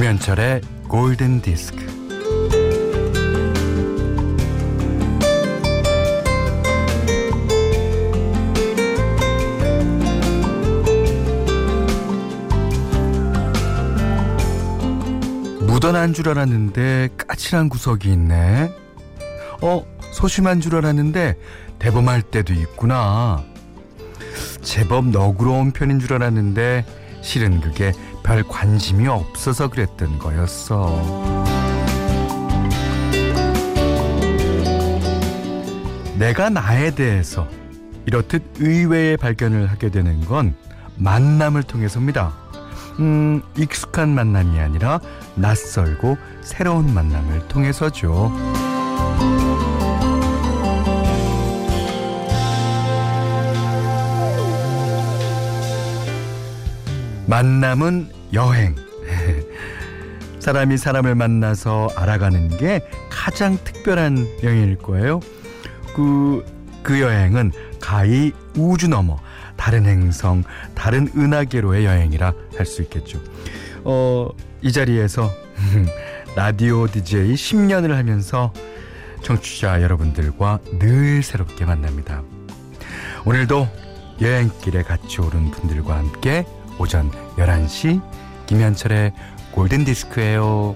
김현철의 골든디스크. 묻어난 줄 알았는데 까칠한 구석이 있네. 소심한 줄 알았는데 대범할 때도 있구나. 제법 너그러운 편인 줄 알았는데 실은 그게 별 관심이 없어서 그랬던 거였어. 내가 나에 대해서 이렇듯 의외의 발견을 하게 되는 건 만남을 통해서입니다. 익숙한 만남이 아니라 낯설고 새로운 만남을 통해서죠. 만남은 여행. 사람이 사람을 만나서 알아가는 게 가장 특별한 여행일 거예요. 그 여행은 가히 우주 넘어 다른 행성, 다른 은하계로의 여행이라 할 수 있겠죠. 이 자리에서 라디오 DJ 10년을 하면서 청취자 여러분들과 늘 새롭게 만납니다. 오늘도 여행길에 같이 오른 분들과 함께 오전 11시 김현철의 골든디스크예요.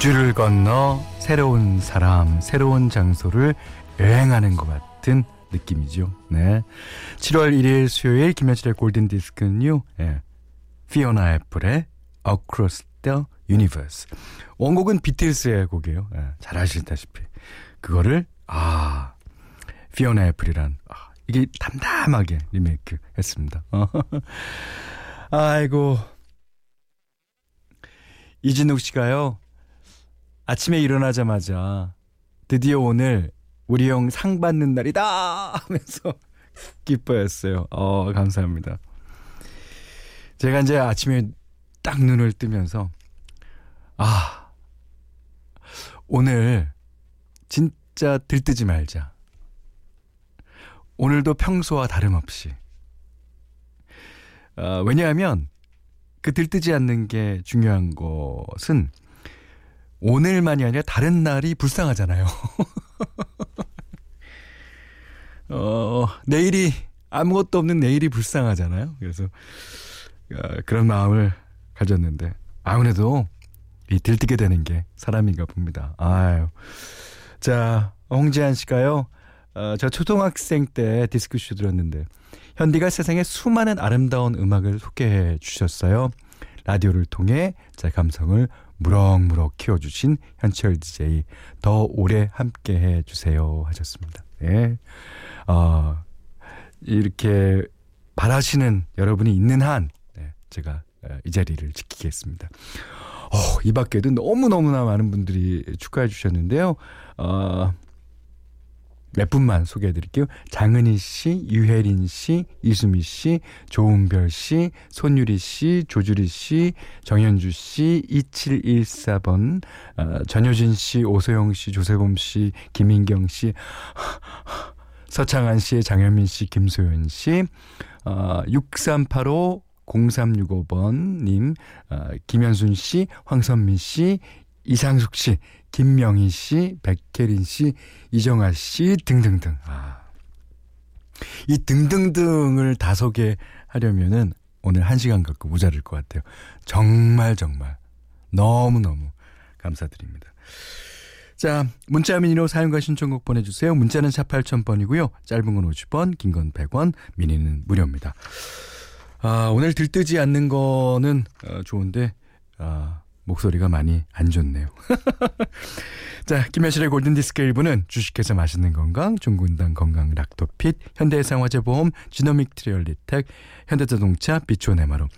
2주를 건너 새로운 사람, 새로운 장소를 여행하는 것 같은 느낌이죠. 네, 7월 1일 수요일 김현철의 골든디스크는요. 피오나 애플의 Across the Universe. 원곡은 비틀스의 곡이에요. 잘 아시다시피 그거를 피오나 애플이란 이게 담담하게 리메이크 했습니다. 아이고, 이진욱 씨가요, 아침에 일어나자마자 드디어 오늘 우리 형 상 받는 날이다 하면서 기뻐했어요. 감사합니다. 제가 이제 아침에 딱 눈을 뜨면서 오늘 진짜 들뜨지 말자. 오늘도 평소와 다름없이. 왜냐하면 그 들뜨지 않는 게 중요한 것은 오늘만이 아니라 다른 날이 불쌍하잖아요. 내일이 아무것도 없는 내일이 불쌍하잖아요. 그래서 그런 마음을 가졌는데 아무래도 이 들뜨게 되는 게 사람인가 봅니다. 아유, 자, 홍지한 씨가요. 저 초등학생 때 디스크쇼 들었는데 현디가 세상에 수많은 아름다운 음악을 소개해 주셨어요. 라디오를 통해 제 감성을 무럭무럭 키워주신 현철 DJ 더 오래 함께해 주세요 하셨습니다. 예. 이렇게 바라시는 여러분이 있는 한 제가 이 자리를 지키겠습니다. 이 밖에도 너무너무나 많은 분들이 축하해 주셨는데요. 몇 분만 소개해 드릴게요. 장은희 씨, 유혜린 씨, 이수미 씨, 조은별 씨, 손유리 씨, 조주리 씨, 정현주 씨, 2714번, 전효진 씨, 오소영 씨, 조세범 씨, 김인경 씨, 서창한 씨, 장현민 씨, 김소연 씨, 6385, 0365번님, 김현순 씨, 황선미 씨, 이상숙 씨, 김명희 씨, 백혜린 씨, 이정아 씨 등등등. 이 등등등을 다 소개하려면은 오늘 1시간 갖고 모자랄 것 같아요. 정말 너무너무 감사드립니다. 자, 문자 미니로 사용과 신청곡 보내주세요. 문자는 48,000번이고요. 짧은 건 50원, 긴 건 100원, 미니는 무료입니다. 오늘 들뜨지 않는 거는 좋은데 목소리가 많이 안 좋네요. 자, 김현철의 골든디스크 1부는 주식회사 맛있는 건강, 중군당 건강 락토핏, 현대해상화재보험, 지노믹 트리얼리텍, 현대자동차, 비추온에마로,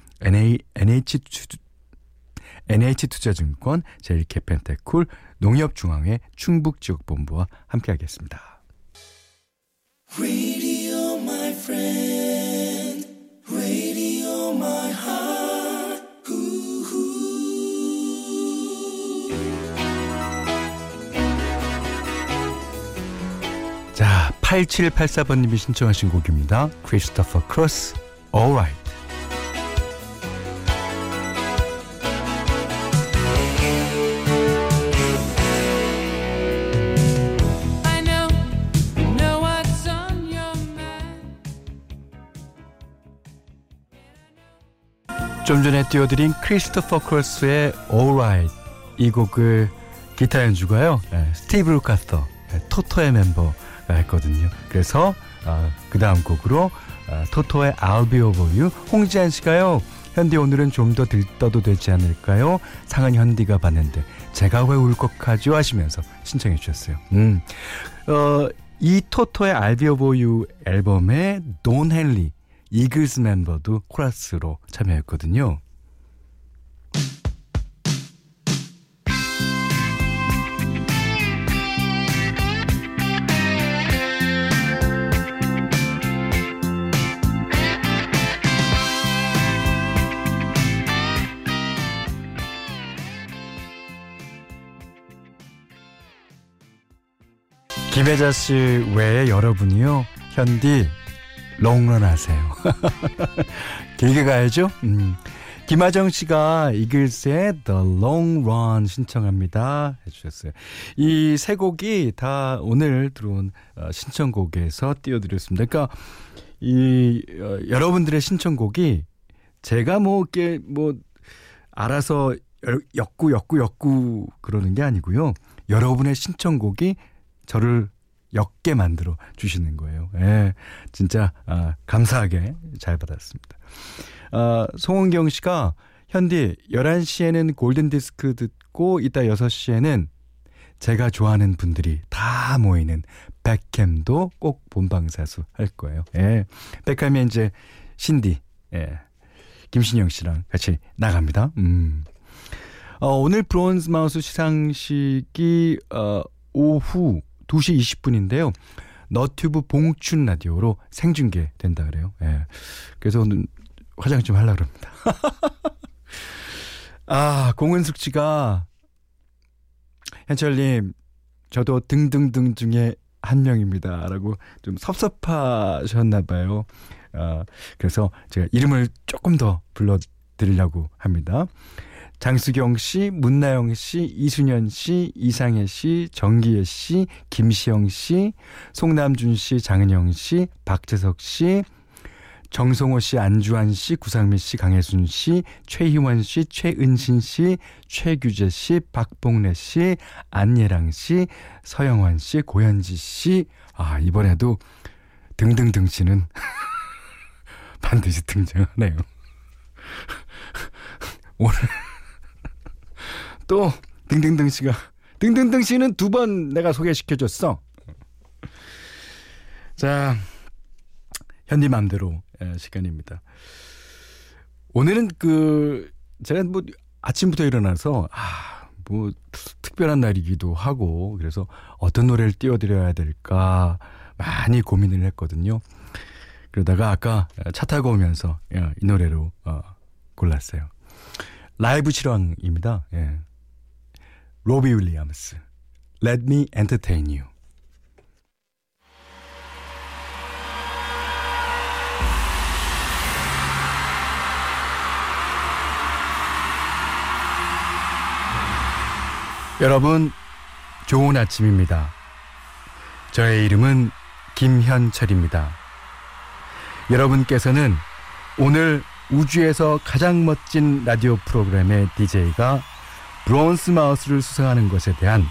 NH투자증권, 제일캐펜테쿨, 농협중앙회 충북지역본부와 함께하겠습니다. Radio, my friend. 자, 8784번님이 신청하신 곡입니다. Christopher Cross, All Right. 좀 전에 띄워드린 크리스토퍼 크로스의 All Right, 이 곡을 기타 연주가요, 스티브 루카터, 토토의 멤버가 했거든요. 그래서 그 다음 곡으로 토토의 I'll Be Over You. 홍지한 씨가요, 현디 오늘은 좀 더 들떠도 되지 않을까요? 상은 현디가 봤는데 제가 왜 울컥하죠? 하시면서 신청해 주셨어요. 이 토토의 I'll Be Over You 앨범의 돈 헨리, 이글스 멤버도 코러스로 참여했거든요. 김혜자 씨 외에 여러분이요, 현디 롱런 하세요. 길게 가야죠. 김하정 씨가 이글스의 The Long Run 신청합니다 해주셨어요. 이 세 곡이 다 오늘 들어온 신청곡에서 띄워드렸습니다. 그러니까 이 여러분들의 신청곡이 제가 뭐 알아서 엮고 그러는 게 아니고요. 여러분의 신청곡이 저를 엮게 만들어 주시는 거예요. 예, 진짜 감사하게 잘 받았습니다. 송은경 씨가, 현디 11시에는 골든디스크 듣고 이따 6시에는 제가 좋아하는 분들이 다 모이는 백캠도 꼭 본방사수 할 거예요. 예, 백캠이 이제 신디, 예, 김신영 씨랑 같이 나갑니다. 오늘 브론즈 마우스 시상식이 오후 2시 20분인데요. 너튜브 봉춘 라디오로 생중계 된다 그래요. 예. 그래서 오늘 화장 좀 하려고 합니다. 아, 공은숙 씨가, 현철님, 저도 등등등 중에 한 명입니다. 라고 좀 섭섭하셨나 봐요. 그래서 제가 이름을 조금 더 불러드리려고 합니다. 장수경 씨, 문나영 씨, 이순현 씨, 이상혜 씨, 정기혜 씨, 김시영 씨, 송남준 씨, 장은영 씨, 박재석 씨, 정성호 씨, 안주환 씨, 구상민 씨, 강혜순 씨, 최희원 씨, 최은신 씨, 최규재 씨, 박봉래 씨, 안예랑 씨, 서영환 씨, 고현지 씨. 아, 이번에도 등등등 씨는 반드시 등장하네요. 오늘 또 등등등 씨가, 등등등 씨는 2번 내가 소개시켜줬어. 자, 현디 맘대로 시간입니다. 오늘은 제가 아침부터 일어나서 특별한 날이기도 하고, 그래서 어떤 노래를 띄워드려야 될까 많이 고민을 했거든요. 그러다가 아까 차 타고 오면서 이 노래로 골랐어요. 라이브 실황입니다. 예. 로비 윌리엄스, Let me entertain you. 여러분, 좋은 아침입니다. 저의 이름은 김현철입니다. 여러분께서는 오늘 우주에서 가장 멋진 라디오 프로그램의 DJ가 브론즈 마우스를 수상하는 것에 대한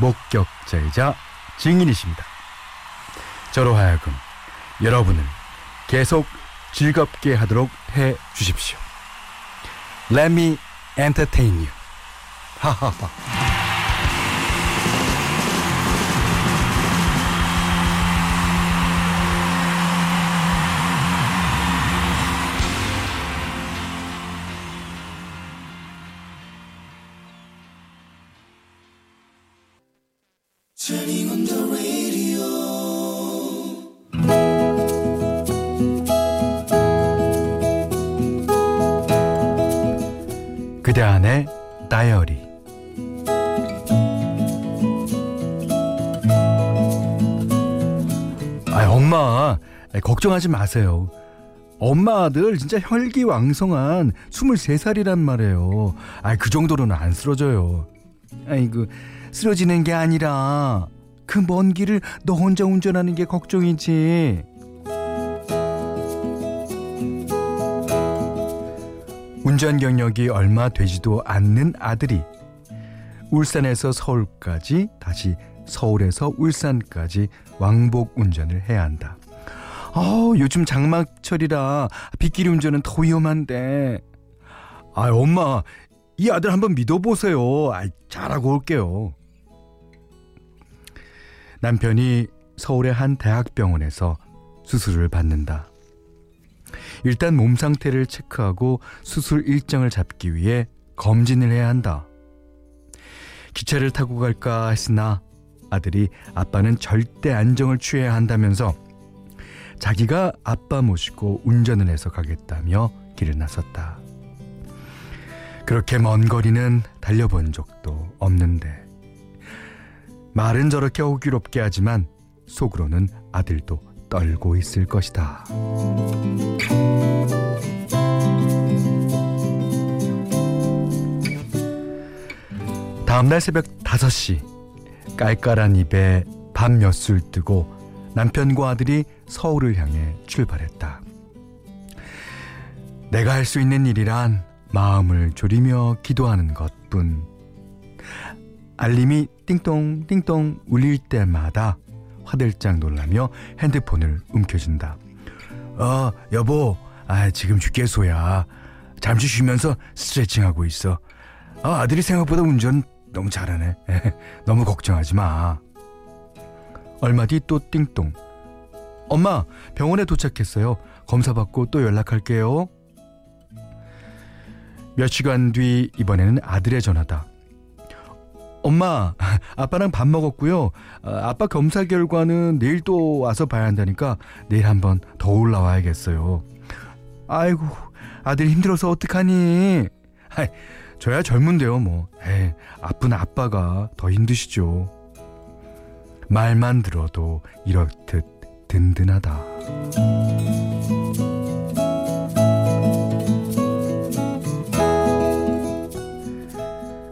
목격자이자 증인이십니다. 저로 하여금 여러분을 계속 즐겁게 하도록 해 주십시오. Let me entertain you. 하하하. 그대 안의 다이어리. 엄마 걱정하지 마세요. 엄마 아들 진짜 혈기왕성한 23살이란 말이에요. 아이, 그 정도로는 안 쓰러져요. 아이고, 쓰러지는 게 아니라 그 먼 길을 너 혼자 운전하는 게 걱정이지. 운전 경력이 얼마 되지도 않는 아들이 울산에서 서울까지, 다시 서울에서 울산까지 왕복 운전을 해야 한다. 요즘 장마철이라 빗길 운전은 더 위험한데. 아, 엄마, 이 아들 한번 믿어보세요. 아, 잘하고 올게요. 남편이 서울의 한 대학병원에서 수술을 받는다. 일단 몸 상태를 체크하고 수술 일정을 잡기 위해 검진을 해야 한다. 기차를 타고 갈까 했으나 아들이 아빠는 절대 안정을 취해야 한다면서 자기가 아빠 모시고 운전을 해서 가겠다며 길을 나섰다. 그렇게 먼 거리는 달려본 적도 없는데 말은 저렇게 호기롭게 하지만 속으로는 아들도 떨고 있을 것이다. 다음날 새벽 5시, 깔깔한 입에 밥 몇 술 뜨고 남편과 아들이 서울을 향해 출발했다. 내가 할 수 있는 일이란 마음을 졸이며 기도하는 것뿐. 알림이 띵동 띵동 울릴 때마다 화들짝 놀라며 핸드폰을 움켜쥔다. 여보, 지금 주께소야. 잠시 쉬면서 스트레칭하고 있어. 아들이 생각보다 운전 너무 잘하네. 너무 걱정하지 마. 얼마 뒤 또 띵동. 엄마, 병원에 도착했어요. 검사받고 또 연락할게요. 몇 시간 뒤 이번에는 아들의 전화다. 엄마, 아빠랑 밥 먹었고요. 아빠 검사 결과는 내일 또 와서 봐야 한다니까 내일 한번 더 올라와야겠어요. 아이고, 아들 힘들어서 어떡하니. 아이, 저야 젊은데요 뭐. 아픈 아빠가 더 힘드시죠. 말만 들어도 이렇듯 든든하다.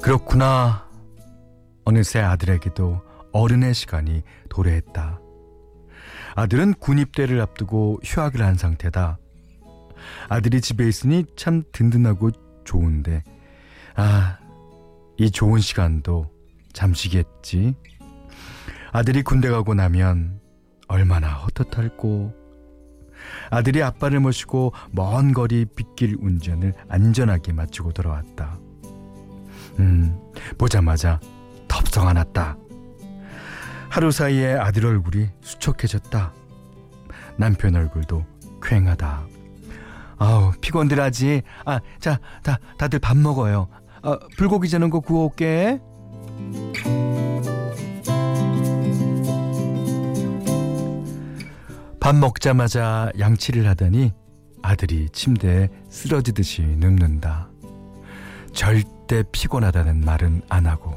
그렇구나. 어느새 아들에게도 어른의 시간이 도래했다. 아들은 군 입대를 앞두고 휴학을 한 상태다. 아들이 집에 있으니 참 든든하고 좋은데, 이 좋은 시간도 잠시겠지. 아들이 군대 가고 나면 얼마나 헛헛할꼬. 아들이 아빠를 모시고 먼 거리 빗길 운전을 안전하게 마치고 돌아왔다. 보자마자 덥석 안았다. 하루 사이에 아들 얼굴이 수척해졌다. 남편 얼굴도 퀭하다. 아우, 피곤들 하지. 자, 다들 밥 먹어요. 불고기 재는 거 구워올게. 밥 먹자마자 양치를 하더니 아들이 침대에 쓰러지듯이 눕는다. 절대 피곤하다는 말은 안 하고.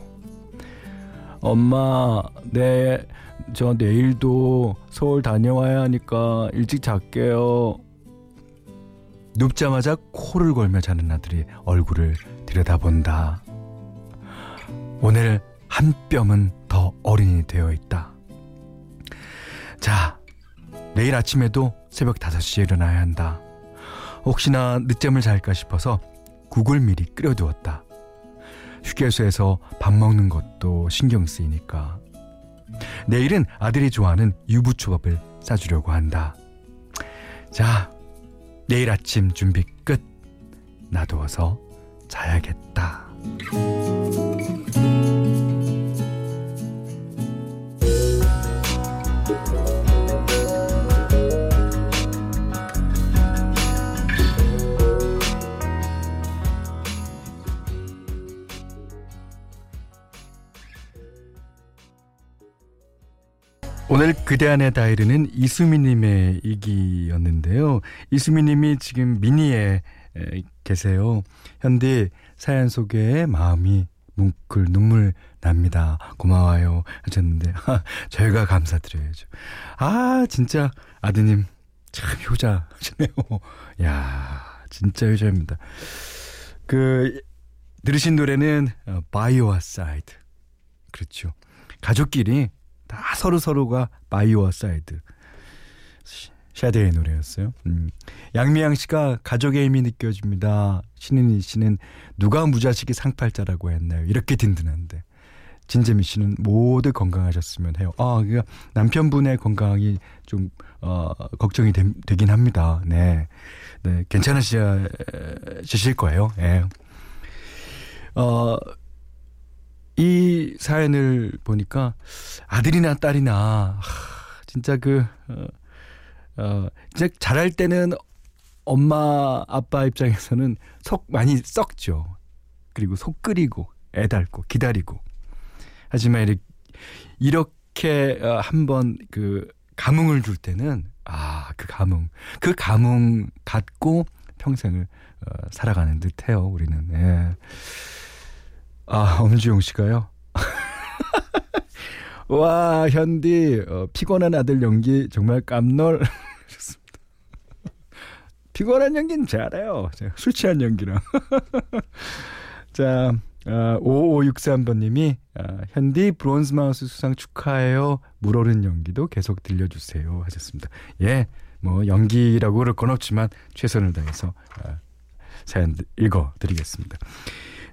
엄마, 저 내일도 서울 다녀와야 하니까 일찍 잘게요. 눕자마자 코를 골며 자는 아들이 얼굴을 들여다본다. 오늘 한 뼘은 더 어린이 되어 있다. 자, 내일 아침에도 새벽 5시에 일어나야 한다. 혹시나 늦잠을 잘까 싶어서 국을 미리 끓여두었다. 휴게소에서 밥 먹는 것도 신경 쓰이니까. 내일은 아들이 좋아하는 유부초밥을 싸주려고 한다. 자, 내일 아침 준비 끝. 나누어서 자야겠다. 오늘 그대 안의 다이리는 이수미님의 일기였는데요. 이수미님이 지금 미니에 계세요. 현디, 사연 소개에 마음이 뭉클 눈물 납니다. 고마워요 하셨는데 저희가 감사드려야죠. 아 진짜 아드님 참 효자시네요. 이야 진짜 효자입니다. 그 들으신 노래는 By Your Side. 그렇죠. 가족끼리 다 서로서로가 By Your Side. 샤데의 노래였어요. 양미양 씨가 가족의 힘이 느껴집니다. 신은희 씨는 누가 무자식이 상팔자라고 했나요? 이렇게 든든한데. 진재미 씨는 모두 건강하셨으면 해요. 아, 그러니까 남편분의 건강이 좀 걱정이 되긴 합니다. 네, 네 괜찮으실 거예요. 네. 이 사연을 보니까 아들이나 딸이나 진짜 그 진짜 잘할 때는 엄마 아빠 입장에서는 속 많이 썩죠. 그리고 속 끓이고 애달고 기다리고. 하지만 이렇게 한번 그 감흥을 줄 때는 아, 그 감흥 갖고 평생을 살아가는 듯해요. 우리는. 예. 아 엄지용 씨가요. 와 현디 피곤한 아들 연기 정말 깜놀. 피곤한 연기는 잘해요. 술 취한 연기랑. 자. 5563번님이 현디 브론즈 마우스 수상 축하해요. 물 오른 연기도 계속 들려주세요 하셨습니다. 예, 뭐 연기라고 그럴 건 없지만 최선을 다해서 사연 읽어드리겠습니다.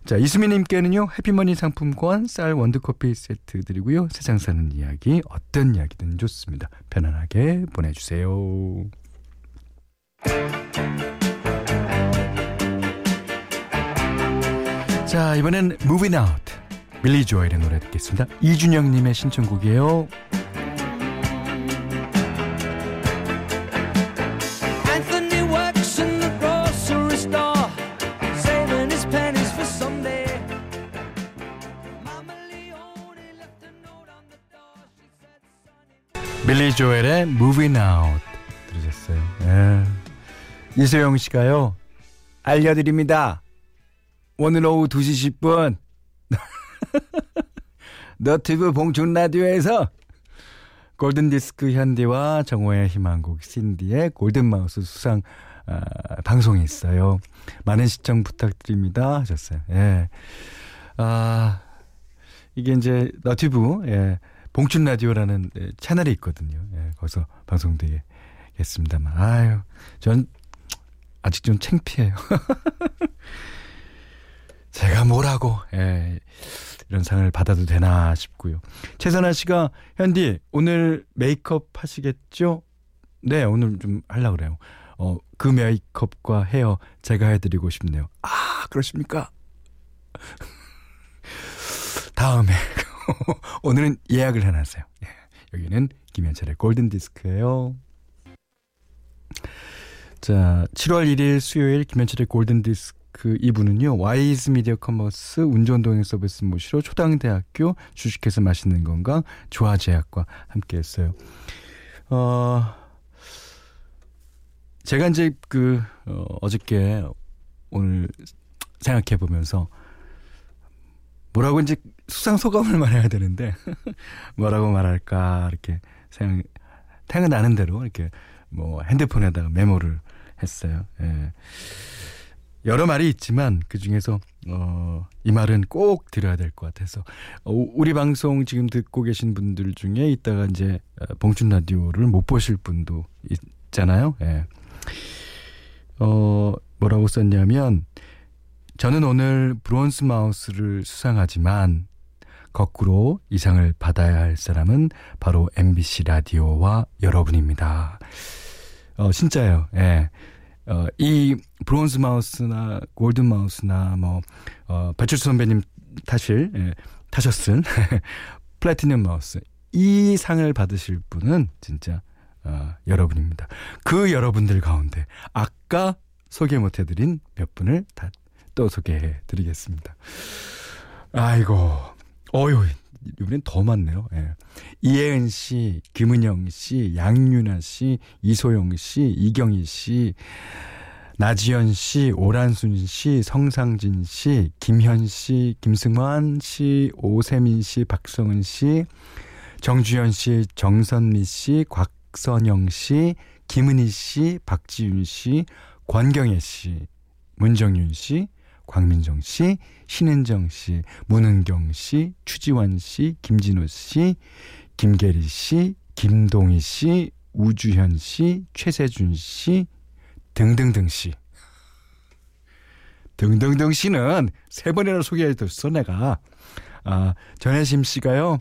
자, 이수미님께는요 해피머니 상품권, 쌀 원두커피 세트 드리고요. 세상 사는 이야기 어떤 이야기든 좋습니다. 편안하게 보내주세요. 자 이번엔 Moving Out 빌리 조엘의 노래 듣겠습니다. 이준영님의 신청곡이에요. 빌리 조엘의 Moving Out 들으셨어요. 예. 이소영 씨가요 알려드립니다. 오늘 오후 2시 10분 너튜브 봉춘 라디오에서 골든디스크 현디와 정호의 희망곡 신디의 골든마우스 수상 방송이 있어요. 많은 시청 부탁드립니다 하셨어요. 예. 아, 이게 이제 너튜브 예, 봉춘 라디오라는 채널이 있거든요. 예, 거기서 방송되겠습니다만 아유, 전 아직 좀 창피해요. 제가 뭐라고 예, 이런 상을 받아도 되나 싶고요. 최선아 씨가 현디 오늘 메이크업 하시겠죠? 네 오늘 좀 하려고 그래요. 그 메이크업과 헤어 제가 해드리고 싶네요. 아 그러십니까? 다음에 오늘은 예약을 해놨어요. 예, 여기는 김현철의 골든디스크예요. 자 7월 1일 수요일 김현철의 골든디스크 그 2부는요. 와이즈 미디어 커머스 운전동행 서비스 모시로 초당대학교 주식회사 맛있는 건강 조화제약과 함께했어요. 제가 이제 그 어저께 오늘 생각해 보면서 뭐라고 이제 수상 소감을 말해야 되는데 뭐라고 말할까 이렇게 생각나는 대로 이렇게 뭐 핸드폰에다가 메모를 했어요. 예. 여러 말이 있지만 그중에서 이 말은 꼭 드려야 될 것 같아서 우리 방송 지금 듣고 계신 분들 중에 이따가 이제 봉춘 라디오를 못 보실 분도 있잖아요. 예. 뭐라고 썼냐면 저는 오늘 브론즈 마우스를 수상하지만 거꾸로 이 상을 받아야 할 사람은 바로 MBC 라디오와 여러분입니다. 진짜예요. 예. 이 브론즈 마우스나 골든 마우스나 뭐 배철수 선배님 타실 예, 타셨은 플래티넘 마우스 이 상을 받으실 분은 진짜 여러분입니다. 그 여러분들 가운데 아까 소개 못해드린 몇 분을 다 또 소개해드리겠습니다. 아이고 어휴 이번엔 더 많네요. 예. 이혜은 씨, 김은영 씨, 양윤아 씨, 이소영 씨, 이경희 씨, 나지연 씨, 오란순 씨, 성상진 씨, 김현 씨, 김승환 씨, 오세민 씨, 박성은 씨, 정주현 씨, 정선미 씨, 곽선영 씨, 김은희 씨, 박지윤 씨, 권경애 씨, 문정윤 씨, 광민정 씨, 신은정 씨, 문은경 씨, 추지환 씨, 김진호 씨, 김계리 씨, 김동희 씨, 우주현 씨, 최세준 씨, 등등등 씨. 등등등 씨는 세 번이나 소개해줬어 내가. 아, 전혜심 씨가요.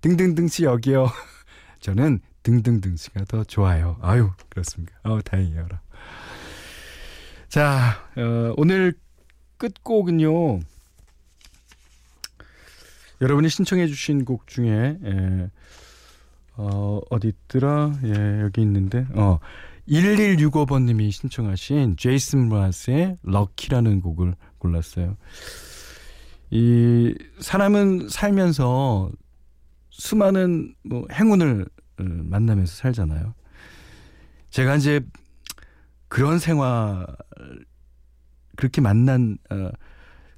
등등등 씨 여기요. 저는 등등등 씨가 더 좋아요. 아유, 그렇습니까? 아우, 다행이에요. 자, 오늘 끝곡은요. 여러분이 신청해 주신 곡 중에 어디 있더라? 예, 여기 있는데. 1165번 님이 신청하신 제이슨 브라스의 럭키라는 곡을 골랐어요. 이 사람은 살면서 수많은 행운을 만나면서 살잖아요. 제가 이제 그런 생활 그렇게 만난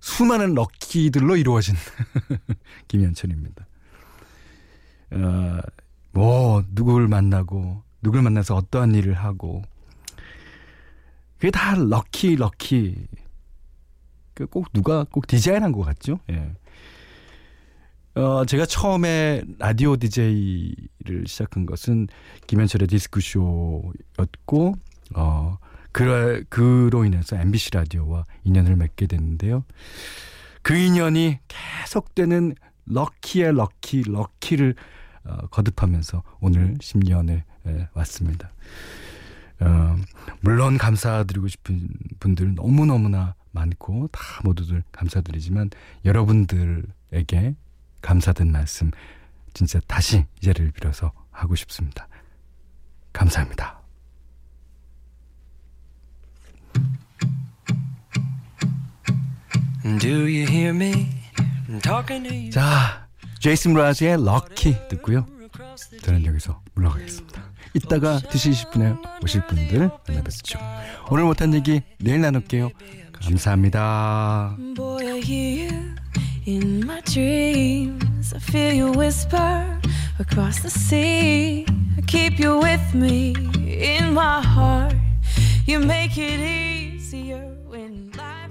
수많은 럭키들로 이루어진 김현철입니다. 누구를 만나고 누구를 만나서 어떠한 일을 하고 그게 다 럭키 꼭 누가 꼭 디자인한 것 같죠? 예. 제가 처음에 라디오 DJ를 시작한 것은 김현철의 디스크쇼였고 그로 인해서 MBC 라디오와 인연을 맺게 됐는데요. 그 인연이 계속되는 럭키를 거듭하면서 오늘 10년에 왔습니다. 물론 감사드리고 싶은 분들 너무너무나 많고 다 모두들 감사드리지만 여러분들에게 감사된 말씀 진짜 다시 이 자리를 빌어서 하고 싶습니다. 감사합니다. Do you hear me? Talking to you. 자, 제이슨 브라즈의 럭키 듣고요. 저는 여기서 물러가겠습니다. 이따가 드실 분에 오실 분들 만나뵙죠. 오늘 못한 얘기 내일 나눌게요. 감사합니다. Boy, I hear you in my dreams. I feel you whisper across the sea. I keep you with me in my heart. You make it easier when life